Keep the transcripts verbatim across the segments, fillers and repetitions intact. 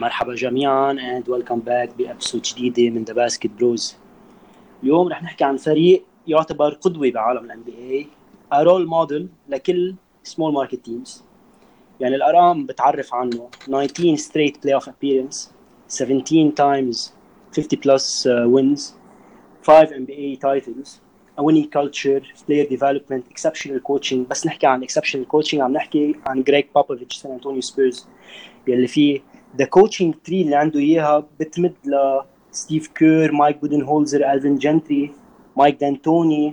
مرحبا جميعا and welcome back بأبسود جديدة من The Basket Bros. اليوم رح نحكي عن فريق يعتبر قدوة بعالم ال N B A, a role model لكل small market teams. يعني الأرقام بتعرف عنه nineteen straight playoff appearance, seventeen times fifty plus wins, five N B A titles, a winning culture, player development, exceptional coaching. بس نحكي عن exceptional coaching عم نحكي عن Greg Popovich سان أنطونيو سبيرز يلي فيه the coaching tree اللي عنده إياها بتمد ل Steve Kerr, Mike Budenholzer, Alvin Gentry, Mike D'Antoni,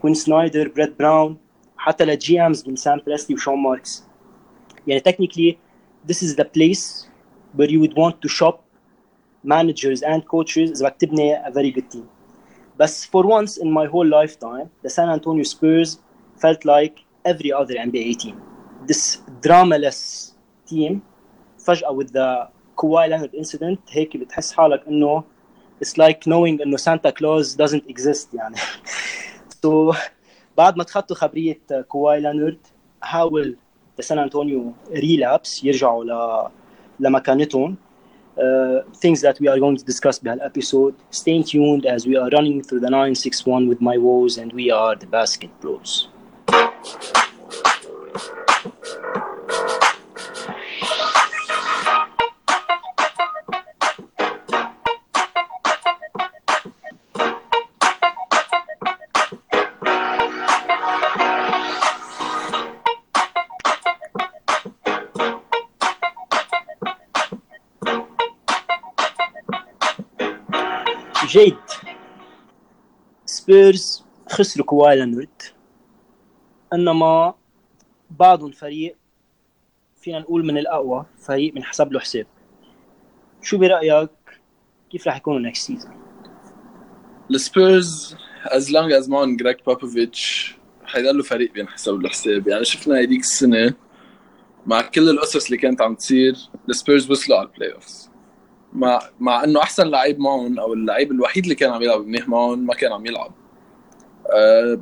Quinn Snyder, Brett Brown, حتى ل G Ms من Sam Presti و Sean Marks. يعني technically this is the place where you would want to shop managers and coaches إذا بدك تبني a very good team. بس for once in my whole lifetime the San Antonio Spurs felt like every other N B A team. This drama-less team فجأة with the Kawhi Leonard incident هيك بتحس حالك إنه it's like knowing إنه Santa Claus doesn't exist يعني. so بعد ما تخطوا خبرية Kawhi Leonard حاول the San Antonio relapse يرجعوا ل لمكانتهم. Uh, things that we are going to discuss in this episode. Stay tuned as we are running through the nine six one with my woes and we are the Basket Bros. جيد سبيرز خسروا كواي لينارد, انما بعضهم فريق فينا نقول من الاقوى, فريق بنحسب له حساب. شو برايك كيف راح يكونوا next season السبيرز as long as معهم جريج بوبوفيتش؟ حيضلوا فريق بينحسب له حساب. يعني شفنا هذيك السنه مع كل القصص اللي كانت عم تصير السبيرز وصلوا على البلاي اوفز مع مع انه احسن لعيب معهم او اللعيب الوحيد اللي كان عم يلعب منيح معهم ما كان عم يلعب. uh,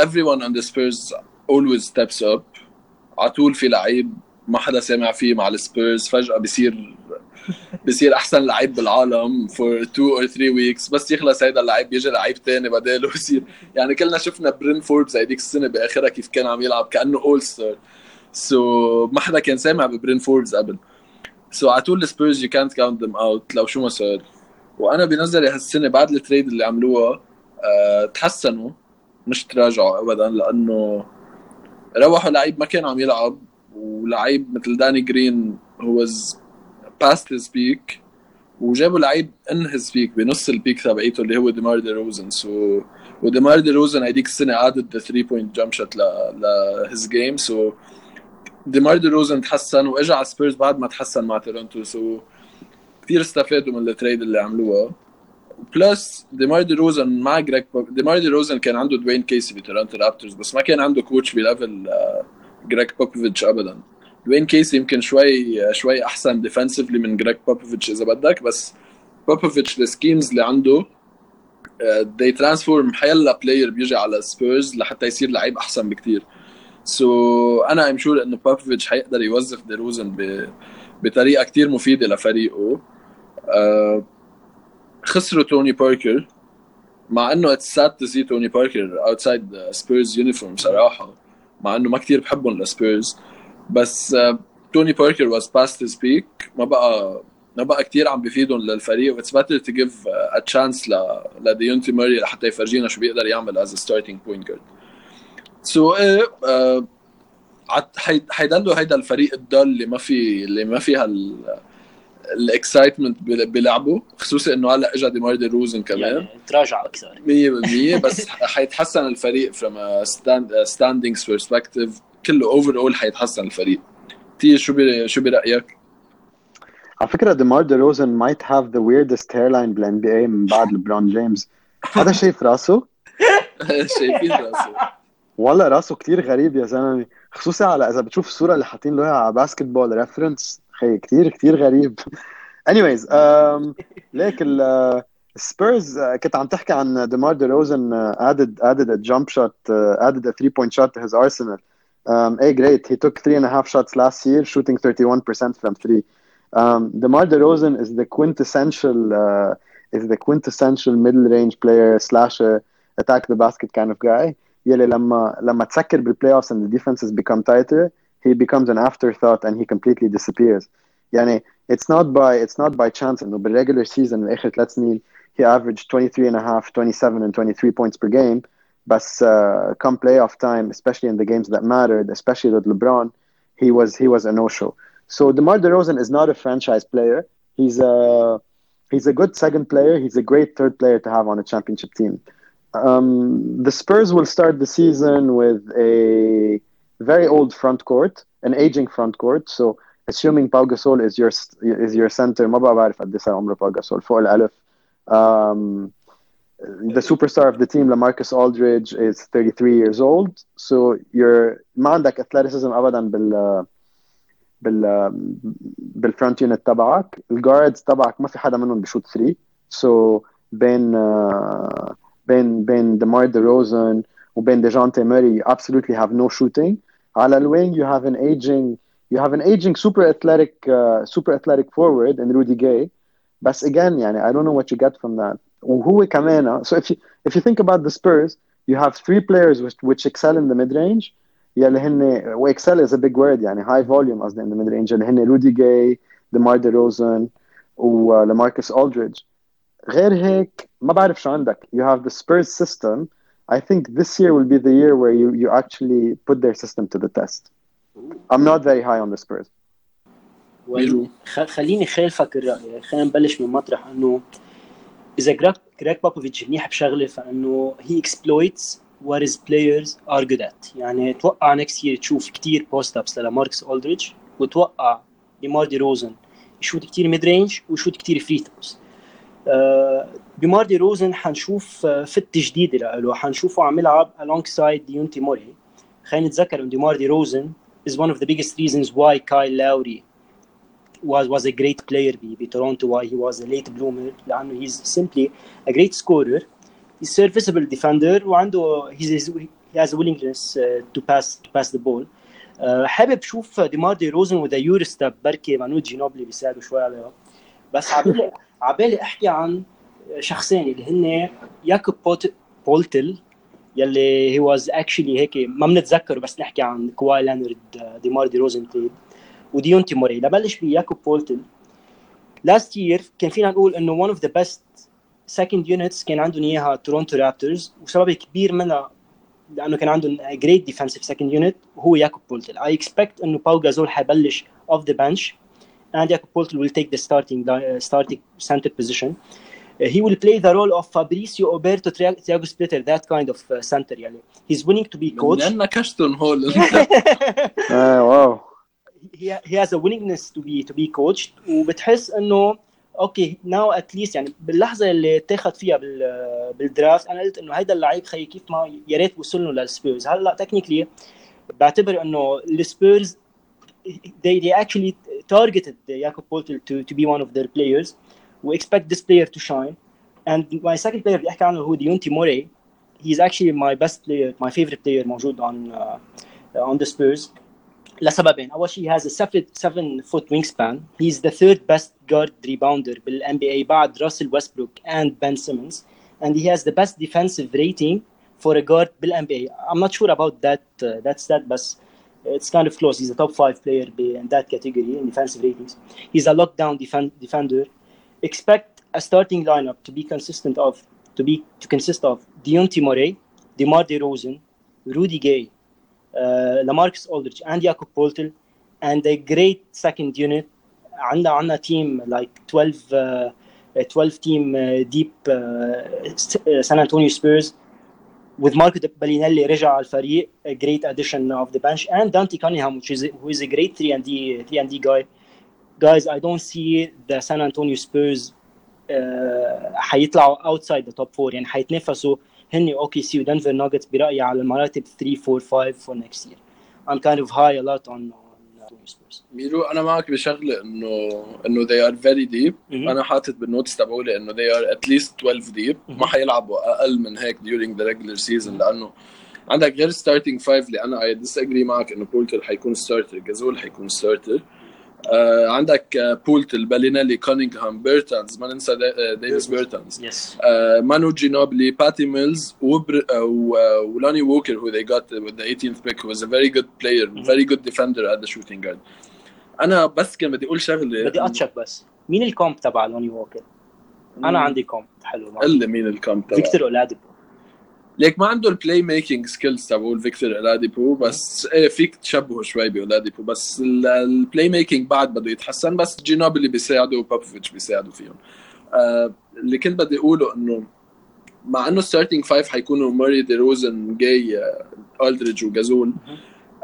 everyone on the Spurs always steps up. على طول في لعيب ما حدا سامع فيه مع السبيرز فجأة بيصير بيصير احسن لعيب بالعالم for two or three weeks, بس يخلص هيدا اللعيب يجي لعيب تاني بداله يصير. يعني كلنا شفنا برين فوربز هيديك السنه باخرها كيف كان عم يلعب كانه اول ستار. سو ما حدا كان سامع ببرين فوربز قبل. سو على طول السبيرز you can't count them out لو شو ما صار. وأنا بنظري هالسنة بعد التريد اللي عملوها أه, تحسنوا مش تراجعوا أبدا, لأنه روحوا لعيب ما كان عم يلعب ولعيب مثل داني جرين هو past his peak, وجابوا لعيب in his peak بنص البيك تبعيته اللي هو ديمار ديروزن. سو وديمار ديروزن هيديك السنة عادت the three point jump shot ل ل his game. سو so, ديمار ديروزن تحسن واجا على سبيرز بعد ما تحسن مع تورنتو. سو كثير استفادوا من التريد اللي عملوها. بلس ديمار ديروزن مع جريج بوب... ديمار ديروزن كان عنده دوين كيسي بتورنتو رابترز بس ما كان عنده كوتش بليفل جريج بوبوفيتش ابدا. دوين كيسي يمكن شوي شوي احسن ديفنسيفلي من جريج بوبوفيتش اذا بدك, بس بوبوفيتش السكيمز اللي عنده دي ترانسفورم حيلا بلاير بيجي على سبيرز لحتى يصير لعيب احسن بكثير. سو so, أنا أمشور إنه بوبوفيتش حيقدر يوظف ديروزن ب... بطريقة كتير مفيدة لفريقه. أه... خسروا توني باركر مع إنه it's sad to see توني باركر outside the Spurs uniform صراحة, مع إنه ما كتير بحبهم لسبيرز. بس أه... توني باركر was past his peak, ما بقى ما بقى كتير عم بيفيدهم للفريق. it's better to give a chance ل لديونتي ماري لحتى يفرجينا شو بيقدر يعمل as a starting point guard. سو ايه آه حيضلوا هيدا الفريق الضل اللي ما في اللي ما فيها الاكسايتمنت بلعبه, خصوصا انه هلا اجى ديمار ديروزن كمان يعني تراجع اكثر مية بالمية. بس حيتحسن الفريق from a standings perspective كله overall حيتحسن الفريق. تي شو بي شو برايك؟ على فكره ديمار ديروزن might have the weirdest hairline بال N B A من بعد لبرون جيمس. هذا شايف راسه؟ شايفين راسه والله, راسه كتير غريب يا زلمه, خصوصا على اذا بتشوف الصوره اللي حاطين لها على باسكتبول ريفرنس. خي كتير كتير غريب. anyways um, لكن السبيرز uh, كنت عم تحكي عن ديمار ديروزن uh, added added a jump shot uh, added a three point shot to his arsenal. um, hey great he took three and a half shots last year shooting thirty-one percent from three. um, DeMar DeRozan is the quintessential uh, is the quintessential middle-range player slash uh, attack the basket kind of guy. يلي لما لما تسكر بالplayoffs and the defenses become tighter, he becomes an afterthought and he completely disappears. يعني it's not by it's not by chance إنه بالregular season الآخر ثلاث سنين he averaged twenty-three and a half, twenty-seven and twenty-three points per game. But uh, come playoff time, especially in the games that mattered, especially with LeBron, he was he was a no-show. So DeMar DeRozan is not a franchise player. He's a he's a good second player. He's a great third player to have on a championship team. Um, the Spurs will start the season with a very old front court, an aging front court. So assuming Pau Gasol is your is your center, ما بعرف قد ايش عمره Pau Gasol فوق الألف. Um, the superstar of the team, LaMarcus Aldridge, is thirty-three years old. So you're ما عندك athleticism أبداً بال بال بالfront unit تبعك. الguards تبعك ما في حدا منهم بشوت three. So بين uh, بين بين DeMar DeRozan وبين Dejounte Murray, you absolutely have no shooting. على الوين you have an aging you have an aging super athletic uh, super athletic forward in Rudy Gay. But again, يعني I don't know what you get from that. وهو كمان, so if you if you think about the Spurs, you have three players which, which excel in the mid range. يلي هن, و excel is a big word, يعني high volume قصدي in the mid range. يلي هن Rudy Gay, DeMar DeRozan و uh, LaMarcus Aldridge. غير هيك ما بعرف شو عندك. You have the Spurs system. I think this year will be the year where you you actually put their system to the test. I'm not very high on the Spurs. خليني خالفك الرأي. خلينا نبلش من مطرح إنه إذا جراك جراك بابوفيتش منيح بشغله فإنه he exploits what his players are good at. يعني توقع next year تشوف كتير post ups لماركس أولدريدج, وتوقع DeMar DeRozan يشوت كتير mid range ويشوت كتير free throws. آه DeMar DeRozan حنشوف فت جديدة له, حنشوفه عم يلعب alongside ديونتي موري. خلينا نتذكر إن DeMar DeRozan is one of the biggest reasons why Kyle Lowry was was a great player in Toronto, why he was a late bloomer, لأنه he's simply a great scorer, he's serviceable defender, وعنده he's, he has a willingness uh, to pass to pass the ball. Uh, حابب شوف DeMar DeRozan وذا يورستاب بركي مانو جينوبلي بيساعدوا شوي عليها. بس عبالي عبالي أحكي عن شخصين اللي هن ياكوب بولتل يلي he was actually هيك ما منتذكره, بس نحكي عن كواي لانرد, DeMar DeRozan trade, وديونتي موري. لبلش بياكوب بولتل. last year كان فينا نقول إنه one of the best second units كان عندهم إياها تورونتو رابترز, وسبب كبير منها لأنه كان عندهم a great defensive second unit هو ياكوب بولتل. I expect إنه باو غازول حيبلش off the bench and ياكوب بولتل will take the starting uh, starting center position. Uh, he will play the role of Fabrizio Oberto, Thiago Splitter, that kind of uh, center. يعني he's willing to be coached. لأننا كشتون هول. واو. He he has a willingness to be to be coached, وبتحس إنه okay now at least يعني باللحظة اللي تأخذ فيها بال بالدرافت أنا قلت إنه هيدا اللاعب خي كيف ما ياريت وصلنا للسبيرز. هلا technically بعتبر إنه السبيرز they they actually targeted Jakob Poeltl to to be one of their players. We expect this player to shine. And my second player بدي أحكي عنه هو ديونتي موري. He is actually my best player, my favorite player موجود on uh, on the Spurs. لسببين. أول شيء he has a seven foot wingspan. He is the third best guard rebounder بال N B A بعد Russell Westbrook and Ben Simmons, and he has the best defensive rating for a guard بال N B A. I'm not sure about that uh, that stat, but it's kind of close. He's a top five player in that category in defensive ratings. He's a lockdown defend- defender. Expect a starting lineup to be consistent of to be to consist of Dejounte Murray, DeMar DeRozan, Rudy Gay, Uh, LaMarcus Aldridge and Jakob Poeltl, and a great second unit. عنا عنا team like twelve uh, twelve team uh, deep uh, San Antonio Spurs with Marco Bellinelli رجع على الفريق, a great addition of the bench, and Dante Cunningham, which is who is a great three and D three and D guy. Guys, I don't see the San Antonio Spurs uh, حيطلعوا outside the top four. يعني حيتنافسوا هني اوكي سي ودنفر ناجتس برأيي على المراتب three, four, five for next year. I'm kind of high a lot on on the Spurs. ميرو انا معك بشغله انه انه they are very deep. mm-hmm. انا حاطط بالنوتس تبعولي انه they are at least twelve deep. mm-hmm. ما حيلعبوا اقل من هيك during the regular season, لانه عندك غير starting five اللي انا I disagree معك انه بولتر حيكون starter, جازول حيكون starter, آه عندك آه بولتل، بالينالي، كونينغهام، بيرتانز، ما ننسى ديفيس بيرتانز، آه مانو جينوبلي، باتي ميلز وبر... آه ولوني ووكر who they got with the eighteenth pick who was a very good player very good defender at the shooting guard. أنا بس كان بدي أقول شغلة، بدي أتشك بس مين الكومب تبع لوني ووكر؟ أنا عندي كومب حلو معه. قل لي مين الكومب تبع فيكتور أولاديبو. ليك ما عنده البلاي ميكينج سكيلز تبعول فيكتور أولاديبو، بس إيه فيك تشبهه شوي بأولاديبو، بس البلاي ميكينج بعد بده يتحسن، بس جينوبلي بيساعده وبوبوفيتش بيساعده فيهم. آه اللي كنت بدي أقوله إنه مع إنه ستارتينج فايف حيكونوا موري، ديروزن، جاي، ألدريج وجازول.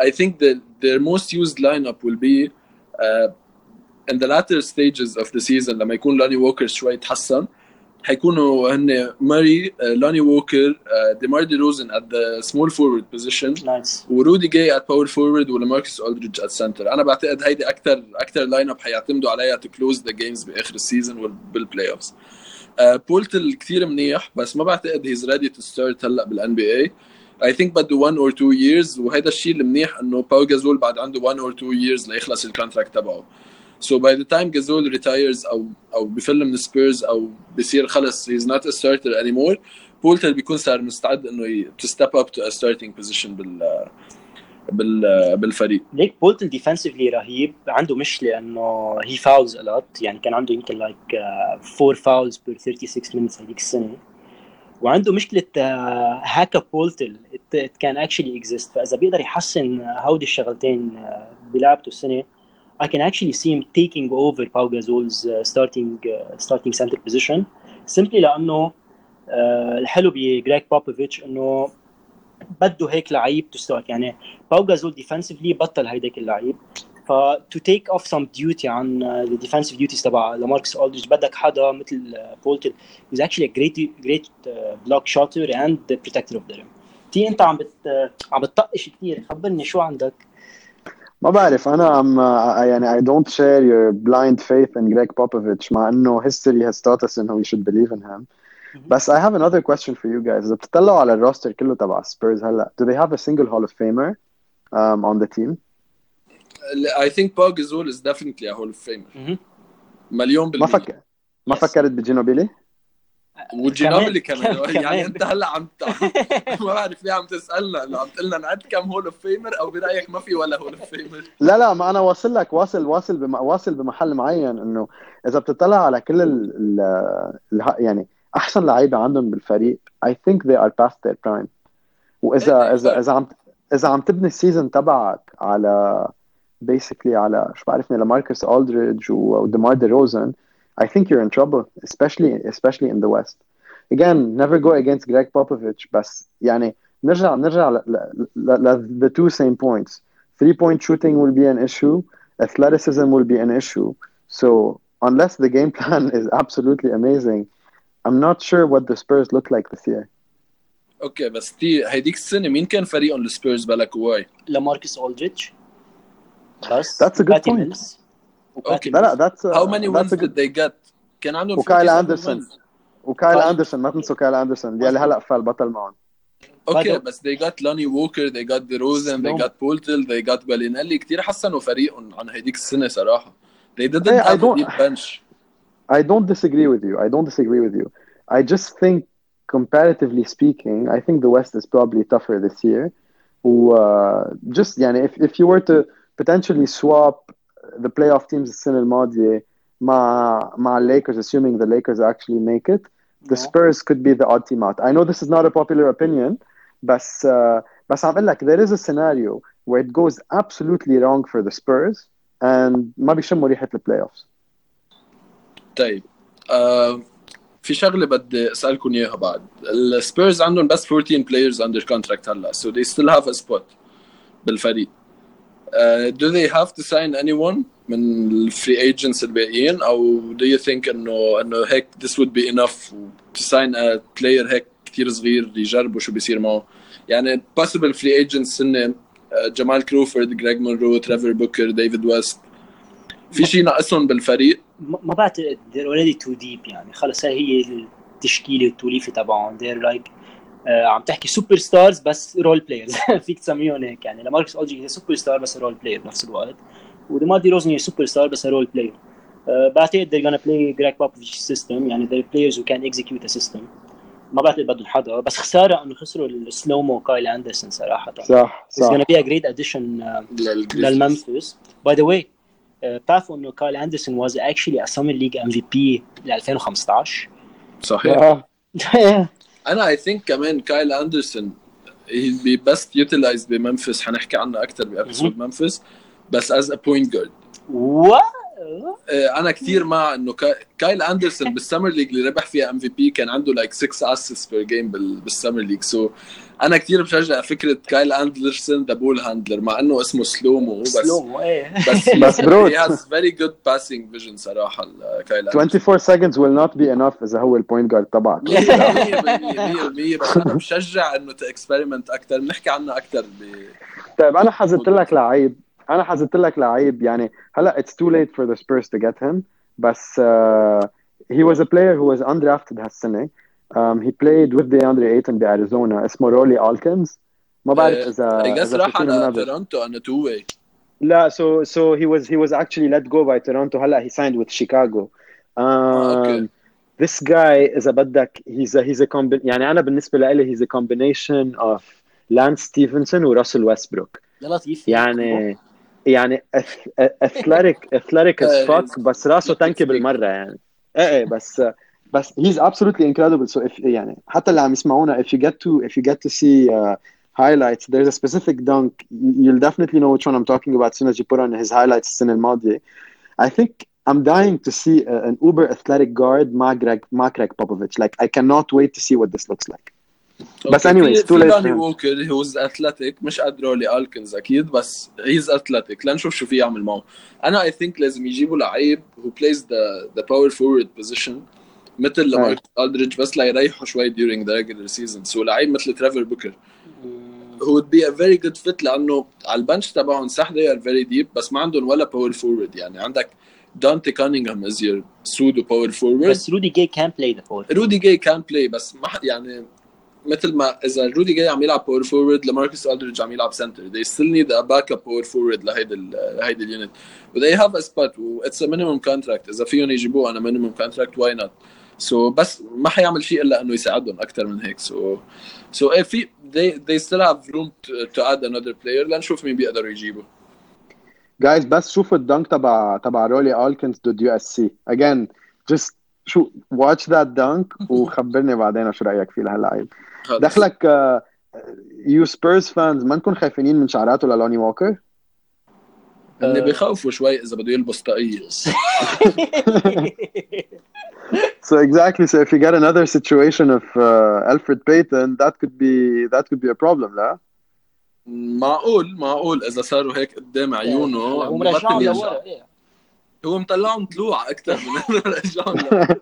I think the their most used lineup will be uh, in the latter stages of the season لما يكون لوني ووكر شوي تحسن. حيكونوا هن ماري، لوني ووكر، ديمار ديروزن at the small forward position nice. ورودي جاي at power forward ولاماركس أولدريدج at center. أنا بعتقد هيدي أكتر أكتر لايناب حيعتمدوا عليها to close the games بآخر السيزن وبالبلايوفز. بولتل كتير منيح بس ما بعتقد he's ready to start هلأ بالان بي اي. I think بده one or two years وهيدا الشيء اللي منيح إنه باو جازول بعد عنده one or two years ليخلص الكونتراكت تبعه. So by the time Gasol retires أو أو بفيلم من سبيرز أو بيصير خلص he's not a starter anymore، بولتل بيكون صار مستعد إنه ي to step up to a starting position بال بال بالفريق. ليك بولتل defensively رهيب، عنده مشكلة إنه he fouls a lot، يعني كان عنده يمكن like four fouls per thirty-six minutes هذيك السنة، وعنده مشكلة هاكا بولتل it it can actually exist. فإذا بيقدر يحسن هودي الشغلتين بلعبته السنة I can actually see him taking over Pau Gasol's uh, starting uh, starting center position simply لأنه uh, الحلو بجريك بوبوفيتش إنه بده هيك لعيب to start. يعني Pau Gasol defensively بطل هيداك اللعيب، ف to take off some duty عن uh, the defensive duties تبع لاماركس أولدريدج بدك حدا مثل بولتل uh, who's actually a great great uh, block shooter and the protector of the rim. تي أنت عم بت uh, عم بتطقش كتير، خبرني شو عندك. ما بعرف أنا عم يعني I don't share your blind faith in Greg Popovich مع إنه history has taught us إنه we should believe in him. بس I have another question for you guys. إذا بتطلعوا على الروستر كله تبع سبيرز هلا do they have a single Hall of Famer um, on the team? I think Pau Gasol is definitely a Hall of Famer. مليون بالمية. ما فكر ما فكرت بجينوبيلي؟ وجينوبيلي كمان يعني انت هلا عم ما بعرف ليه عم تسالنا انه عم تقلنا نعد كم هول اوف فيمر او برايك ما في ولا هول اوف فيمر؟ لا لا ما انا واصل لك واصل واصل بم... واصل بمحل معين انه اذا بتطلع على كل ال... ال... يعني احسن لعيبه عندهم بالفريق I think they are past their prime. واذا اذا اذا عم اذا عم تبني السيزون تبعك على basically على شو بعرفني لاماركس أولدريدج وديمار ديروزن I think you're in trouble, especially especially in the West. Again, never go against Greg Popovich, but يعني نرجع نرجع ل, ل, ل, ل, the two same points. Three-point shooting will be an issue. Athleticism will be an issue. So unless the game plan is absolutely amazing, I'm not sure what the Spurs look like this year. Okay, بس تي هيديك السنة مين كان فريق on the Spurs بلا كواي؟ لاماركس أولدريدج. That's a good point. Mills. Okay. لا that's uh, how many wins good... did they get? كان عندهم وكايل أندرسون وكايل أندرسون ما تنسوا كايل أندرسون اللي هلا فال بطل معهم. Okay بس they got Lonnie Walker, they got DeRozan, they got Poeltl, they got Bellinelli. كتير حسنوا فريقهم عن هيديك السنة صراحة. They didn't hey, have a deep bench. I don't disagree with you. I don't disagree with you. I just think comparatively speaking, I think the West is probably tougher this year. Who uh, just يعني if if you were to potentially swap the playoff teams السنة الماضية مع مع Lakers, assuming the Lakers actually make it, the yeah. Spurs could be the odd team out. I know this is not a popular opinion, but uh, but I'm like there is a scenario where it goes absolutely wrong for the Spurs and ما بيشموا ريحة البلايوفز. طيب uh, في شغلة بدي أسألكم إياها بعد. The Spurs عندهم بس fourteen players under contract هلا, so they still have a spot بالفريق. Uh, do they have to sign anyone من الفري agents الباقيين أو do you think إنه إنه هيك this would be enough to sign a player هيك كتير صغير يجربوا شو بيصير معه؟ يعني possible free agents إنه جمال كروفورد، غريغ مونرو، تريفر بوكر، ديفيد ويست. في شيء ناقصهم بالفريق؟ ما بعتقد they're already too deep يعني خلص هي التشكيلة والتوليفة تبعهم they're like عم تحكي سوبر ستارز بس رول بلايرز فيك تسميهم هيك يعني لاماركس أولدريدج سوبر ستار بس رول بلاير بنفس الوقت. وديمار ديروزن هي سوبر ستار بس رول بلاير. بعتقد they're gonna play Greg Popovich system, يعني they're players who can execute a system. ما بعتقد بدهم حدا، بس خساره انه خسروا السلومو كايل اندرسون صراحه. صح صح. It's gonna be a great addition للممفيس. By the way, بتعرفوا انه كايل اندرسون was actually a summer league M V P ل twenty fifteen. صحيح. انا I think كمان كايل اندرسون he'll be best utilized بممفيس، حنحكي عنه اكثر بابيسود ممفيس، بس as a point guard. What? انا كثير مع انه كايل اندرسون بالسمر ليج اللي ربح فيها ام في بي كان عنده لايك six assists per game بالسمر ليج. سو انا كثير بشجع فكره كايل اندرسون ذا بول هاندلر، مع انه اسمه سلومو بس سلومو ايه بس بس برو هي هاز فيري جود باسنج فيجن صراحه. كايل twenty-four seconds will not be enough اذا هو البوينت جارد تبعك. مية بالمية بس انا بشجع انه تكسبيرمنت اكثر، بنحكي عنه اكثر. طيب انا حزت لك لعيب انا حزت لك لعيب يعني هلا it's too late for the Spurs to get him, بس uh, he was a player who was undrafted هالسنة. um, he played with DeAndre Ayton بأريزونا، اسمه Oli Alkins. ما بعرف إذا I guess راح على تورنتو on a two way. لا so so he was he was actually let go by Toronto. هلا he signed with Chicago. um, okay. This guy is a بدك he's a, he's a combi- يعني أنا بالنسبة لإلي he's a combination of Lance Stephenson و Russell Westbrook. لطيف يعني يعني athletic athletic as fuck بس راسه تنكي بالمره يعني ايه بس بس he's absolutely incredible. So if يعني حتى اللي عم يسمعونا if you get to if you get to see uh, highlights, there's a specific dunk you'll definitely know which one I'm talking about as soon as you put on his highlights السنة الماضية. I think I'm dying to see uh, an uber athletic guard مع Greg مع Greg Popovich. Like I cannot wait to see what this looks like. بس anyways too late. لوني ووكر هوز أثلتيك مش قادروا لألكنز أكيد بس هيز أثلتيك. لنشوف شو في يعمل معه. أنا I think لازم يجيبوا لعيب who plays the the power forward position مثل لاماركس ألدريدج بس لا يريحوا شوي during the regular season. سو so, لعيب مثل ترافر بوكر who would be a very good fit لأنه على البنش تبعهم صح they are very deep بس ما عندهم ولا power forward. يعني عندك Dante Cunningham is your pseudo power forward بس رودي جاي can play the forward. رودي جاي can play بس ما يعني مثل ما إذا رودي جاي عم يلعب باور فورورد لماركس ألدريدج عم يلعب سنتر they still need a backup باور فورورد لهيدا لهيدا اليونت و they have a spot و it's a minimum contract. إذا فيهم يجيبوه أنا minimum contract why not. so بس ما حيعمل شيء إلا إنه يساعدهم أكتر من هيك. so so if he, they they still have room to, to add another player. لنشوف مين بيقدروا يجيبوه. guys بس شوفوا الدنك تبع تبع رولي ألكنز ضد يو إس سي again just شو watch that dunk وخبرني بعدين شو رأيك فيه لهاللاعب. دخلك يو سبيرز فانز ما نكون خايفين من شعراته للوني ووكر؟ اللي بيخوفوا شوي إذا بده يلبس طقيس. So exactly, so if you get another situation of uh, Alfred Payton, that could be that could be a problem, لا؟ معقول معقول إذا صاروا هيك قدام عيونه. ومرجعهم لورا إيه؟ هو مطلعهم طلوع أكتر من رجعهم لورا.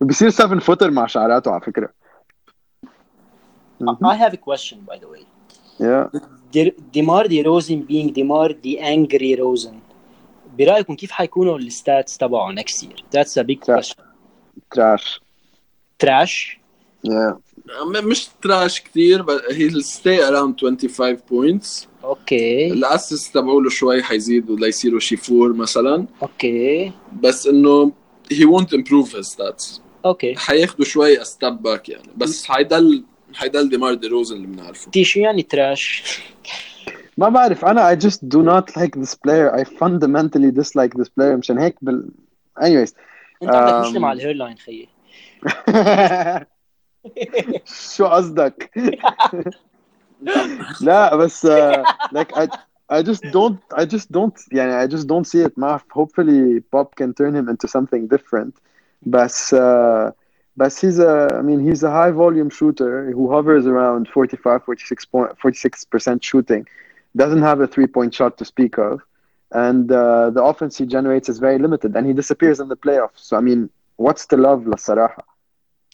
بيصير سفن فوتر مع شعراته على فكرة. Mm-hmm. I have a question, by the way. Yeah. De- DeMar DeRozan being DeMar the Angry Rosen. برأيكم كيف حيكونوا الستاتس تبعه next year? That's a big Trash. question. Trash. Trash? Yeah. مش trash كتير, but he'll stay around twenty-five points. Okay. الأسس تبعه له شوي حيزيد ولا يصيروا شي فور مثلا. Okay. بس إنه he won't improve his stats. Okay. حياخدوا شوي a step back يعني. بس حيضل حيدل ديمار دي روزن اللي بنعرفه. تي شو يعني تراش؟ ما بعرف أنا I just do not like this player. I fundamentally dislike this player. مشان هيك بال anyways. أنت عندك مشكلة مع الهيرلاين خيي. شو قصدك؟ لا بس uh, like I I just don't I just don't يعني I just don't see it. ما hopefully Pop can turn him into something different. بس. Uh, But he's a, I mean, he's a high-volume shooter who hovers around forty-five, forty-six percent shooting. Doesn't have a three-point shot to speak of, and uh, the offense he generates is very limited. And he disappears in the playoffs. So I mean, what's the love, للصراحة؟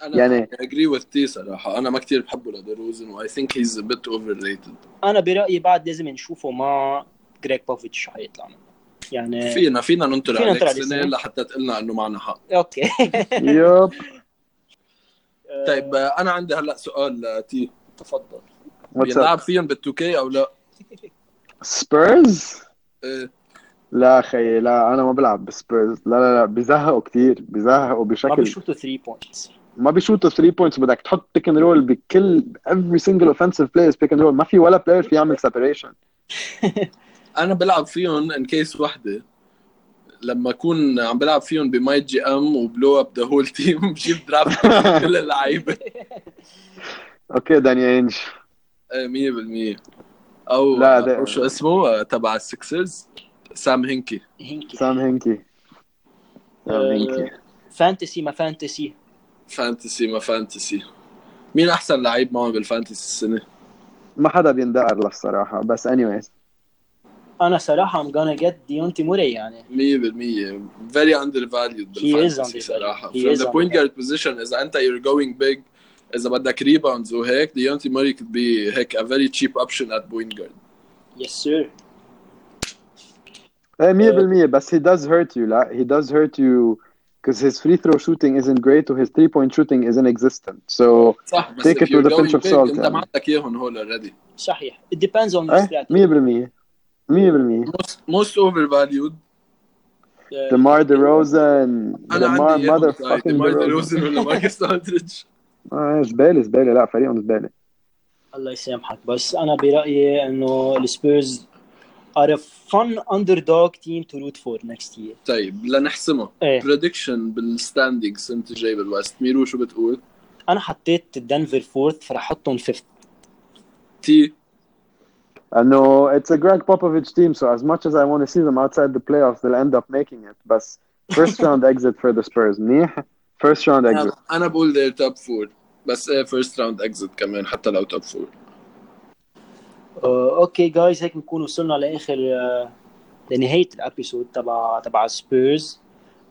يعني I agree with Tee صراحة. أنا ما كتير بحبه لدروزن و I think he's a bit overrated. أنا برأيي بعد لازم نشوفه مع Greg Popovich شو حيطلع منه. يعني فينا فينا ننتظر على السنة لحتى تقلنا إنه معنا حق. Okay. Yup. طيب انا عندي هلا سؤال تي تفضل. بيلعب فيهم بالتوكي او لا؟ سبيرز لا اخي لا انا ما بلعب بسبيرز. لا لا لا بيزهقوا كتير, بيزهقوا بشكل ما بيشوتوا ثلاثة بوينتس, ما بيشوتوا ثلاثة بوينتس. بدك تحط بيك اند رول بكل every single offensive play is pick and roll, ما في ولا بلاير في يعمل separation. انا بلعب فيهم ان كيس وحده لما اكون عم بلعب فيهم بماي جي ام وبلو اب ذا هول تيم بجيب درافت كل اللعيبه. اوكي داني انج مية بالمية او لا أو شو اسمه تبع السكسرز سام هينكي هينكي سام هينكي أه هينكي. فانتسي ما فانتسي فانتسي ما فانتسي مين احسن لعيب معهم بالفانتسي السنه؟ ما حدا بيندقر له الصراحه, بس anyways انا صراحه I'm gonna get Dejounte Murray يعني مية بالمية very undervalued بالفانتسي صراحه from the point guard position. اذا انت you're going big, اذا بدك ريباوندز وهيك Dejounte Murray could be هيك a very cheap option at point guard. yes sir مية بالمية. بس he does hurt you. لا he does hurt you because his free throw shooting isn't great or his three point shooting isn't existent, so صح, take it with a pinch of salt. انت معك اياهم هول already. صحيح it depends on the strategy. مية بالمية مية بالمية most, most overvalued DeMar DeRozan. DeMar motherfucking DeRozan ولا ماركوس ألدريدج. اه زبالة زبالة لا فريقهم زبالة الله يسامحك. بس أنا برأيي إنه السبيرز are a fun underdog team to root for next year. طيب لنحسمه ايه. prediction بالستاندينج سنة الجاي بالوست. ميرو شو بتقول؟ أنا حطيت دنفر فورث فرحطهم فيفت. تي انه it's a Greg Popovich team, so as much as I want to see them outside the playoffs they'll end up making it. بس first round exit for the Spurs. منيح first round exit. انا بقول they're top four بس first round exit كمان حتى لو top four. اوكي جايز هيك نكون وصلنا لاخر لنهايه الابيسود تبع تبع سبيرز.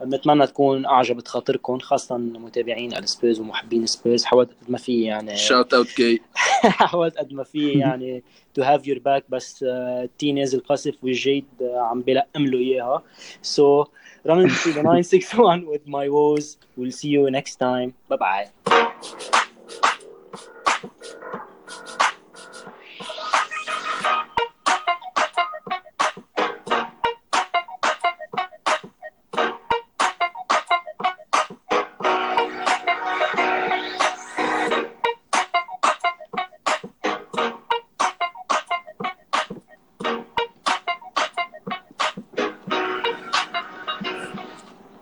بنتمنى تكون اعجبت خاطركم خاصه متابعين السبيرز ومحبين سبيرز. حاولت قد ما في يعني شوت اوت جاي حاولت قد ما في يعني تو هاف يور باك, بس تي نازل قصف والجيد عم بلقم له اياها. سو رانينج تو ذا ناين سيكس وان with my woes. we'll see you next time. باي باي.